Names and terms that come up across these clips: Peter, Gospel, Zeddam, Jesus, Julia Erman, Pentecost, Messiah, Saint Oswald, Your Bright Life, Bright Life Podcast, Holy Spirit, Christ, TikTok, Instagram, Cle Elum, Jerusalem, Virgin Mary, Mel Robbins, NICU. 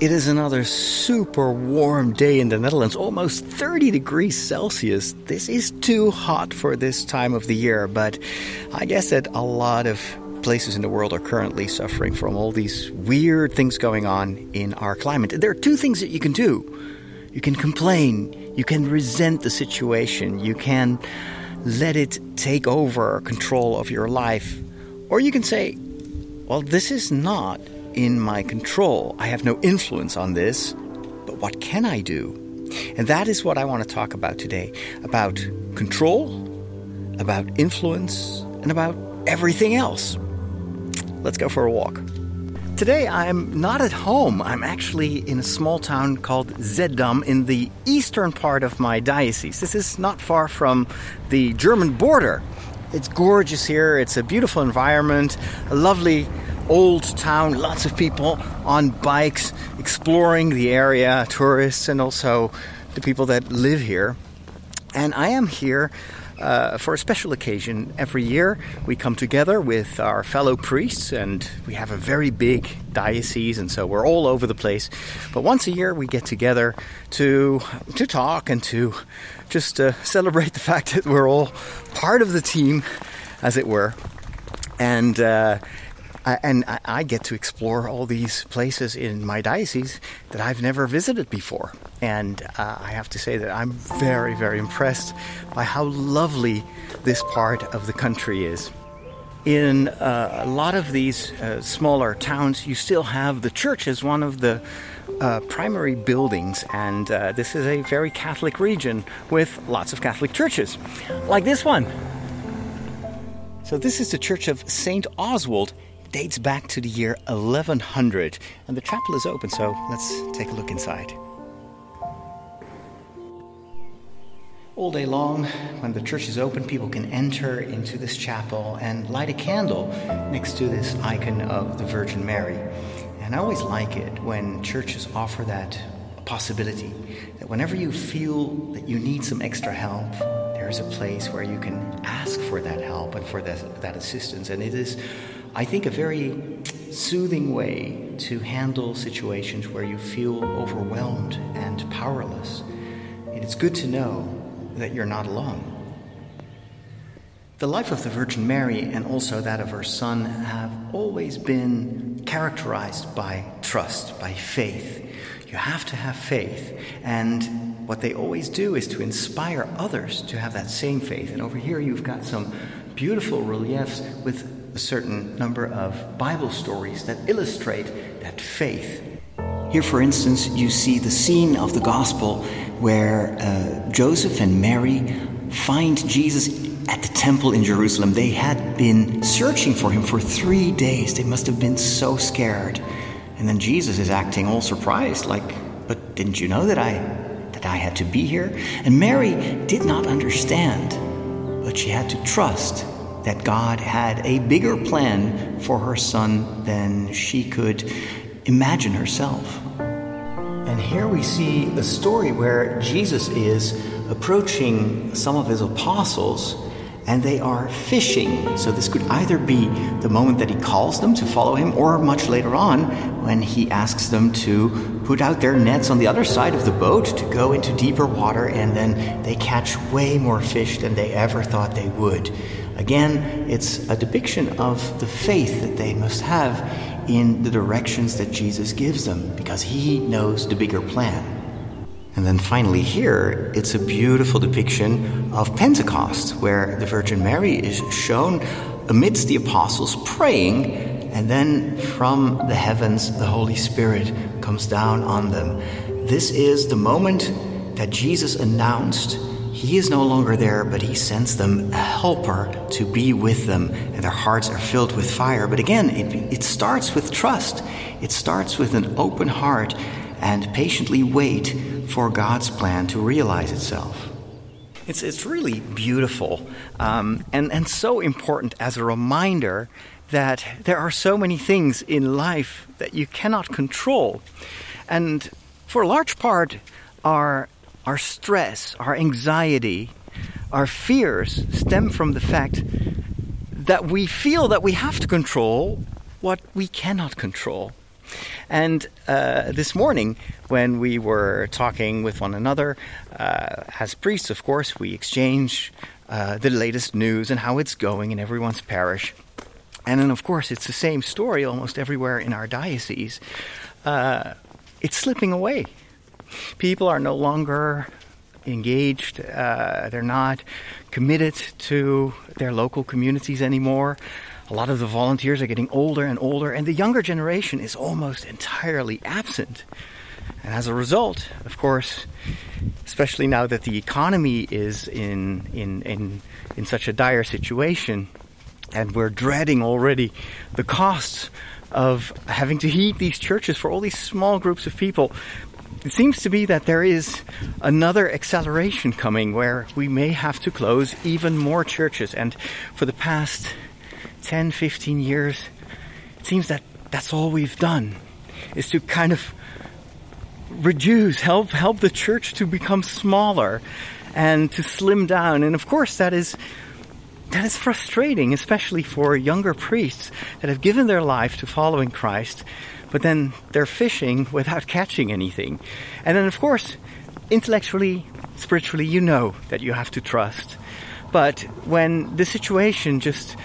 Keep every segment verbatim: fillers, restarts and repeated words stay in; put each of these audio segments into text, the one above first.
It is another super warm day in the Netherlands, almost thirty degrees Celsius. This is too hot for this time of the year, but I guess that a lot of places in the world are currently suffering from all these weird things going on in our climate. There are two things that you can do. You can complain, you can resent the situation, you can let it take over control of your life, or you can say, well, this is not in my control. I have no influence on this, but what can I do? And that is what I want to talk about today, about control, about influence, and about everything else. Let's go for a walk. Today I'm not at home. I'm actually in a small town called Zeddam in the eastern part of my diocese. This is not far from the German border. It's gorgeous here. It's a beautiful environment, a lovely old town, lots of people on bikes exploring the area, tourists and also the people that live here. And I am here uh, for a special occasion. Every year we come together with our fellow priests, and we have a very big diocese, and so we're all over the place. But once a year we get together to to talk and to just uh, celebrate the fact that we're all part of the team, as it were. And uh And I get to explore all these places in my diocese that I've never visited before. And uh, I have to say that I'm very, very impressed by how lovely this part of the country is. In uh, a lot of these uh, smaller towns, you still have the church as one of the uh, primary buildings. And uh, this is a very Catholic region with lots of Catholic churches, like this one. So this is the church of Saint Oswald. Dates back to the year eleven hundred, and the chapel is open, so let's take a look inside. All day long, when the church is open, people can enter into this chapel and light a candle next to this icon of the Virgin Mary. And I always like it when churches offer that possibility, that whenever you feel that you need some extra help, there's a place where you can ask for that help and for that, that assistance. And it is, I think, a very soothing way to handle situations where you feel overwhelmed and powerless. And it's good to know that you're not alone. The life of the Virgin Mary and also that of her son have always been characterized by trust, by faith. You have to have faith, and what they always do is to inspire others to have that same faith. And over here you've got some beautiful reliefs with a certain number of Bible stories that illustrate that faith. Here, for instance, you see the scene of the Gospel where uh, Joseph and Mary find Jesus at the temple in Jerusalem. They had been searching for him for three days. They must have been so scared. And then Jesus is acting all surprised, like, but didn't you know that I, that I had to be here? And Mary did not understand, but she had to trust that God had a bigger plan for her son than she could imagine herself. And here we see a story where Jesus is approaching some of his apostles, and they are fishing. So this could either be the moment that he calls them to follow him, or much later on when he asks them to put out their nets on the other side of the boat to go into deeper water, and then they catch way more fish than they ever thought they would. Again, it's a depiction of the faith that they must have in the directions that Jesus gives them, because he knows the bigger plan. And then finally here, it's a beautiful depiction of Pentecost, where the Virgin Mary is shown amidst the apostles praying, and then from the heavens, the Holy Spirit comes down on them. This is the moment that Jesus announced he is no longer there, but he sends them a helper to be with them, and their hearts are filled with fire. But again, it, it starts with trust. It starts with an open heart and patiently wait for God's plan to realize itself. It's it's really beautiful um, and, and so important as a reminder that there are so many things in life that you cannot control. And for a large part, our, our stress, our anxiety, our fears stem from the fact that we feel that we have to control what we cannot control. And uh, this morning, when we were talking with one another, uh, as priests, of course, we exchange uh, the latest news and how it's going in everyone's parish. And then, of course, it's the same story almost everywhere in our diocese. Uh, it's slipping away. People are no longer engaged. Uh, they're not committed to their local communities anymore. A lot of the volunteers are getting older and older, and the younger generation is almost entirely absent. And as a result, of course, especially now that the economy is in in in, in such a dire situation, and we're dreading already the costs of having to heat these churches for all these small groups of people, it seems to be that there is another acceleration coming where we may have to close even more churches. And for the past ten, fifteen years, it seems that that's all we've done, is to kind of reduce, help help the church to become smaller and to slim down. And of course, that is that is frustrating, especially for younger priests that have given their life to following Christ, but then they're fishing without catching anything. And then, of course, intellectually, spiritually, you know that you have to trust. But when the situation just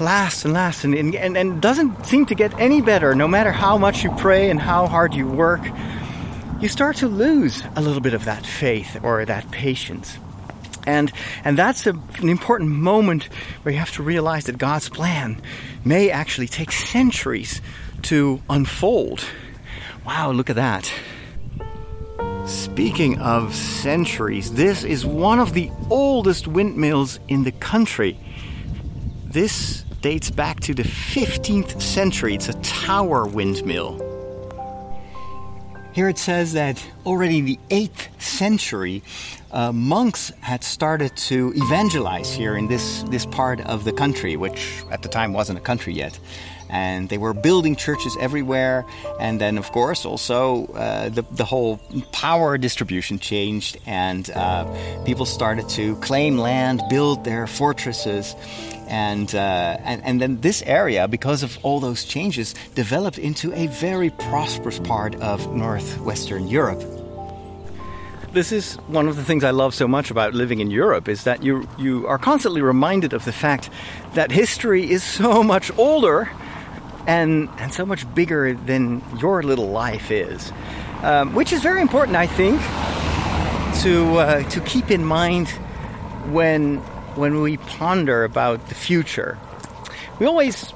lasts and lasts and, and and doesn't seem to get any better, no matter how much you pray and how hard you work, you start to lose a little bit of that faith or that patience. And and that's a, an important moment where you have to realize that God's plan may actually take centuries to unfold. Wow, look at that. Speaking of centuries, this is one of the oldest windmills in the country. This dates back to the fifteenth century. It's a tower windmill. Here it says that already in the eighth century, uh, monks had started to evangelize here in this, this part of the country, which at the time wasn't a country yet. And they were building churches everywhere. And then, of course, also uh, the, the whole power distribution changed, and uh, people started to claim land, build their fortresses. And, uh, and and then this area, because of all those changes, developed into a very prosperous part of northwestern Europe. This is one of the things I love so much about living in Europe, is that you you are constantly reminded of the fact that history is so much older and and so much bigger than your little life is, um, which is very important, I think, to uh, to keep in mind when. When we ponder about the future. We always,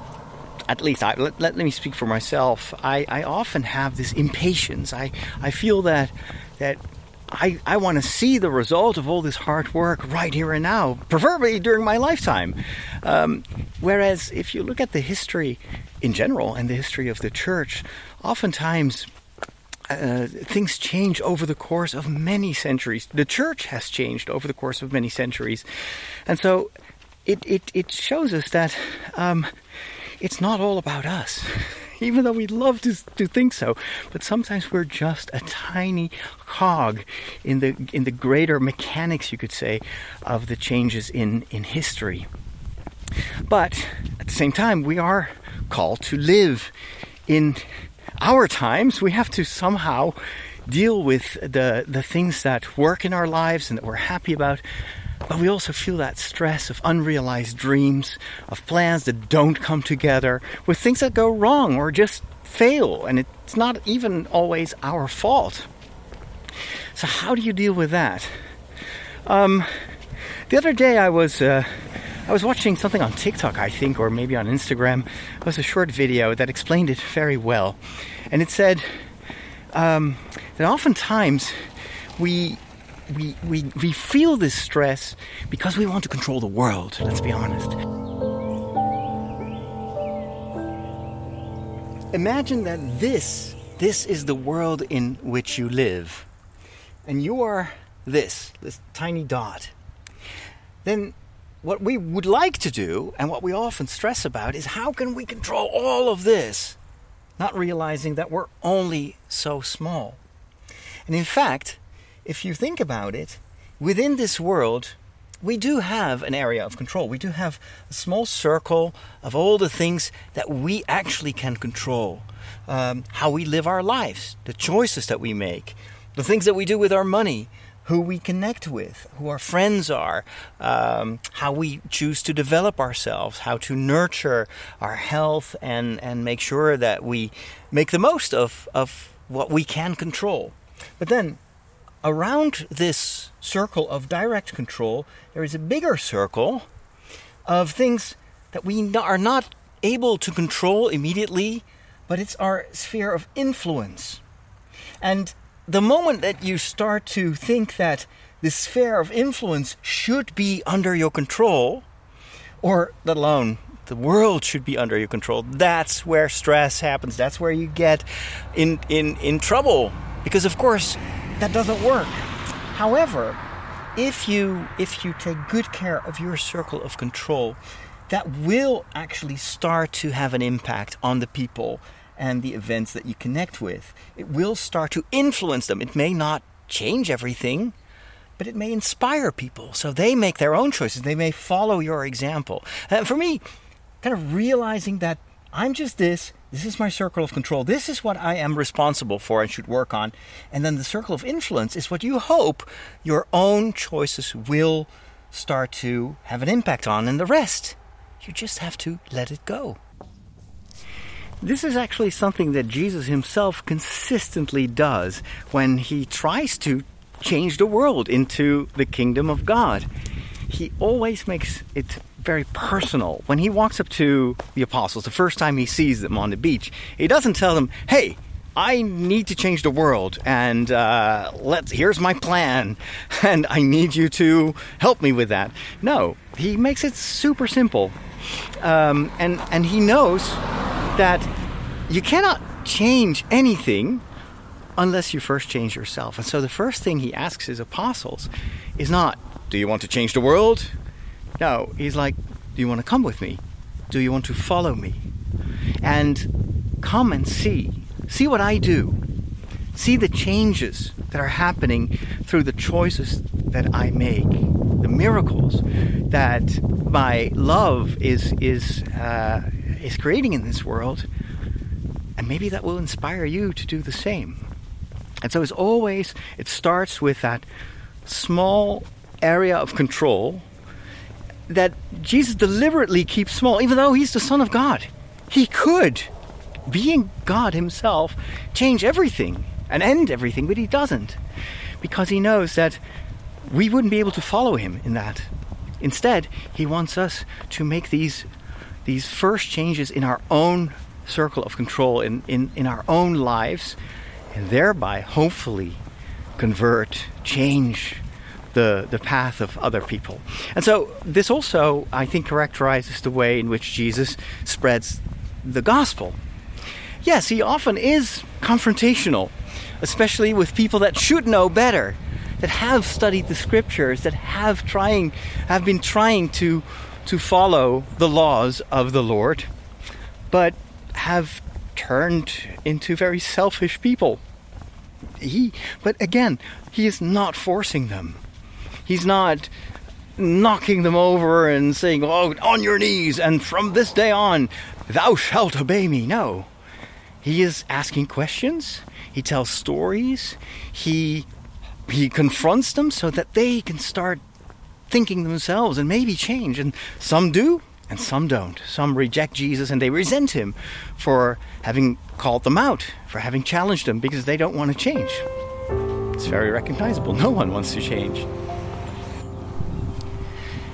at least I, let, let me speak for myself, I, I often have this impatience. I, I feel that that I, I want to see the result of all this hard work right here and now, preferably during my lifetime. Um, whereas if you look at the history in general and the history of the church, oftentimes Uh, things change over the course of many centuries. The church has changed over the course of many centuries. And so it, it, it shows us that um, it's not all about us, even though we'd love to, to think so. But sometimes we're just a tiny cog in the, in the greater mechanics, you could say, of the changes in, in history. But at the same time, we are called to live in our times. We have to somehow deal with the the things that work in our lives and that we're happy about, but we also feel that stress of unrealized dreams, of plans that don't come together, with things that go wrong or just fail, and it's not even always our fault. So how do you deal with that? Um, the other day I was uh, I was watching something on TikTok, I think, or maybe on Instagram. It was a short video that explained it very well. And it said um, that oftentimes we, we, we, we feel this stress because we want to control the world, let's be honest. Imagine that this, this is the world in which you live. And you are this, this tiny dot. Then what we would like to do, and what we often stress about, is how can we control all of this, not realizing that we're only so small. And in fact, if you think about it, within this world, we do have an area of control. We do have a small circle of all the things that we actually can control. Um, how we live our lives, the choices that we make, the things that we do with our money, who we connect with, who our friends are, um, how we choose to develop ourselves, how to nurture our health and, and make sure that we make the most of, of what we can control. But then around this circle of direct control, there is a bigger circle of things that we are not able to control immediately, but it's our sphere of influence. And the moment that you start to think that the sphere of influence should be under your control, or let alone the world should be under your control, that's where stress happens. That's where you get in, in, in trouble. Because of course, that doesn't work. However, if you, if you take good care of your circle of control, that will actually start to have an impact on the people and the events that you connect with. It will start to influence them. It may not change everything, but it may inspire people. So they make their own choices. They may follow your example. And for me, kind of realizing that I'm just this, this is my circle of control. This is what I am responsible for and should work on. And then the circle of influence is what you hope your own choices will start to have an impact on. And the rest, you just have to let it go. This is actually something that Jesus himself consistently does when he tries to change the world into the kingdom of God. He always makes it very personal. When he walks up to the apostles, the first time he sees them on the beach, he doesn't tell them, hey, I need to change the world, and uh, let's, here's my plan, and I need you to help me with that. No, he makes it super simple. Um, and, and he knows that you cannot change anything unless you first change yourself. And so the first thing he asks his apostles is not, do you want to change the world? No, he's like, do you want to come with me? Do you want to follow me? And come and see. See what I do. See the changes that are happening through the choices that I make. The miracles that my love is is uh, is creating in this world, and maybe that will inspire you to do the same. And so, as always, it starts with that small area of control that Jesus deliberately keeps small, even though he's the Son of God. He could, being God himself, change everything and end everything, but he doesn't, because he knows that we wouldn't be able to follow him in that. Instead, he wants us to make these these first changes in our own circle of control, in, in, in our own lives, and thereby hopefully convert, change the, the path of other people. And so this also, I think, characterizes the way in which Jesus spreads the gospel. Yes, he often is confrontational, especially with people that should know better, that have studied the scriptures, that have trying, have been trying to to follow the laws of the Lord, but have turned into very selfish people. He, but again, he is not forcing them. He's not knocking them over and saying, "Oh, on your knees, and from this day on, thou shalt obey me." No. He is asking questions. He tells stories. He he confronts them so that they can start thinking themselves and maybe change. And some do and some don't. Some reject Jesus and they resent him for having called them out, for having challenged them, because they don't want to change. It's very recognizable. No one wants to change.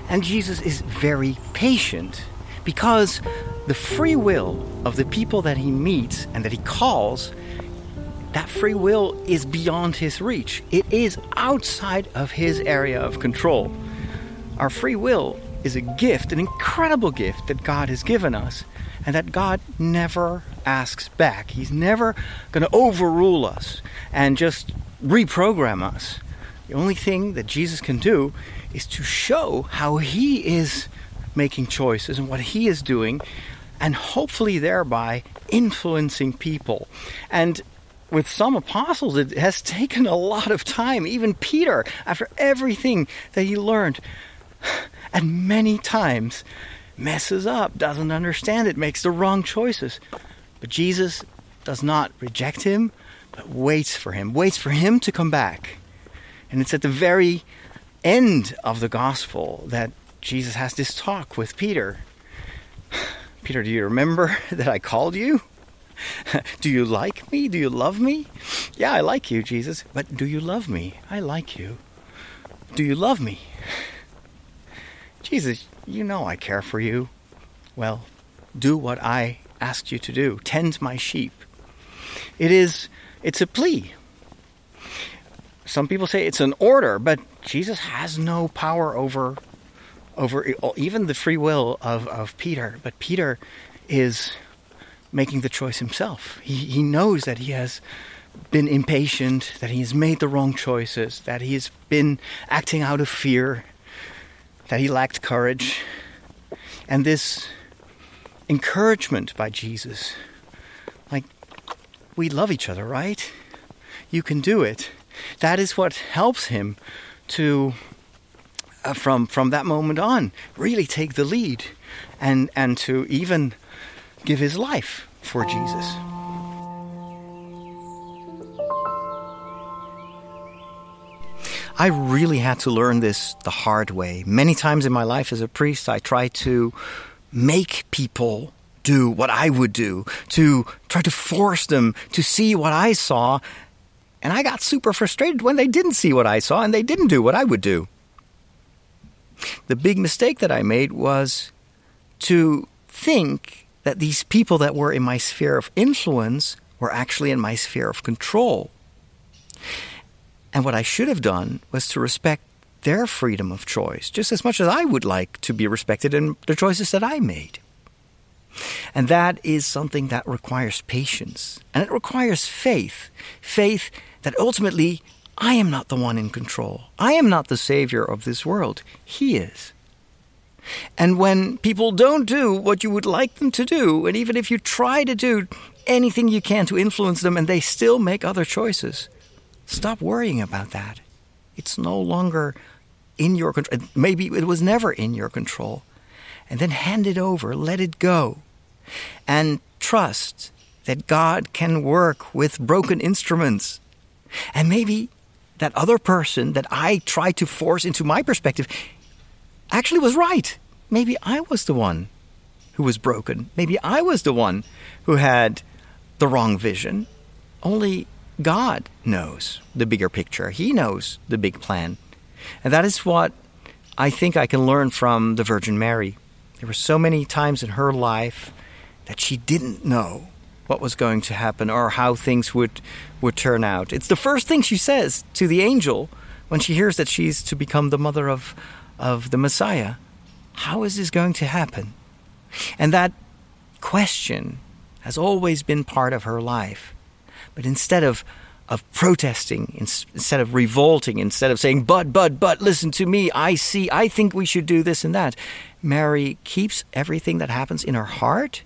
And Jesus is very patient, because the free will of the people that he meets and that he calls, that free will is beyond his reach. It is outside of his area of control. Our free will is a gift, an incredible gift that God has given us, and that God never asks back. He's never going to overrule us and just reprogram us. The only thing that Jesus can do is to show how he is making choices and what he is doing, and hopefully thereby influencing people. And with some apostles, it has taken a lot of time. Even Peter, after everything that he learned, and many times messes up, doesn't understand it, makes the wrong choices. But Jesus does not reject him, but waits for him, waits for him to come back. And it's at the very end of the gospel that Jesus has this talk with Peter. Peter, do you remember that I called you? Do you like me? Do you love me? Yeah, I like you, Jesus. But do you love me? I like you. Do you love me? Jesus, you know I care for you. Well, do what I asked you to do. Tend my sheep. It is, it's a plea. Some people say it's an order, but Jesus has no power over, over even the free will of, of Peter. But Peter is making the choice himself. He, he knows that he has been impatient, that he has made the wrong choices, that he has been acting out of fear, that he lacked courage. And this encouragement by Jesus, like, we love each other, right? You can do it. That is what helps him to, uh, from from that moment on, really take the lead and and to even give his life for Jesus. I really had to learn this the hard way. Many times in my life as a priest, I tried to make people do what I would do, to try to force them to see what I saw. And I got super frustrated when they didn't see what I saw and they didn't do what I would do. The big mistake that I made was to think that these people that were in my sphere of influence were actually in my sphere of control. And what I should have done was to respect their freedom of choice, just as much as I would like to be respected in the choices that I made. And that is something that requires patience. And it requires faith. Faith that ultimately, I am not the one in control. I am not the savior of this world. He is. And when people don't do what you would like them to do, and even if you try to do anything you can to influence them and they still make other choices, stop worrying about that. It's no longer in your control. Maybe it was never in your control. And then hand it over, let it go. And trust that God can work with broken instruments. And maybe that other person that I tried to force into my perspective actually was right. Maybe I was the one who was broken. Maybe I was the one who had the wrong vision. Only God knows the bigger picture. He knows the big plan. And that is what I think I can learn from the Virgin Mary. There were so many times in her life that she didn't know what was going to happen or how things would would turn out. It's the first thing she says to the angel when she hears that she's to become the mother of, of the Messiah. How is this going to happen? And that question has always been part of her life. But instead of of protesting, instead of revolting, instead of saying, but, but, but, listen to me, I see, I think we should do this and that, Mary keeps everything that happens in her heart,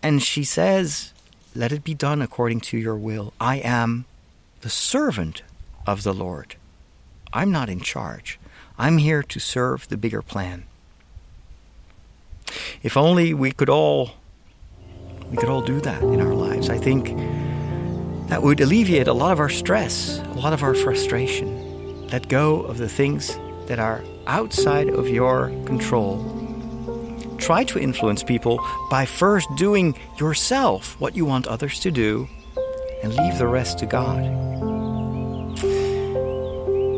and she says, let it be done according to your will. I am the servant of the Lord. I'm not in charge. I'm here to serve the bigger plan. If only we could all, we could all do that in our lives. I think that would alleviate a lot of our stress, a lot of our frustration. Let go of the things that are outside of your control. Try to influence people by first doing yourself what you want others to do and leave the rest to God.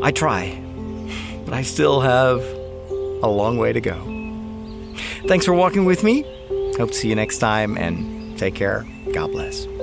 I try, but I still have a long way to go. Thanks for walking with me. Hope to see you next time, and take care. God bless.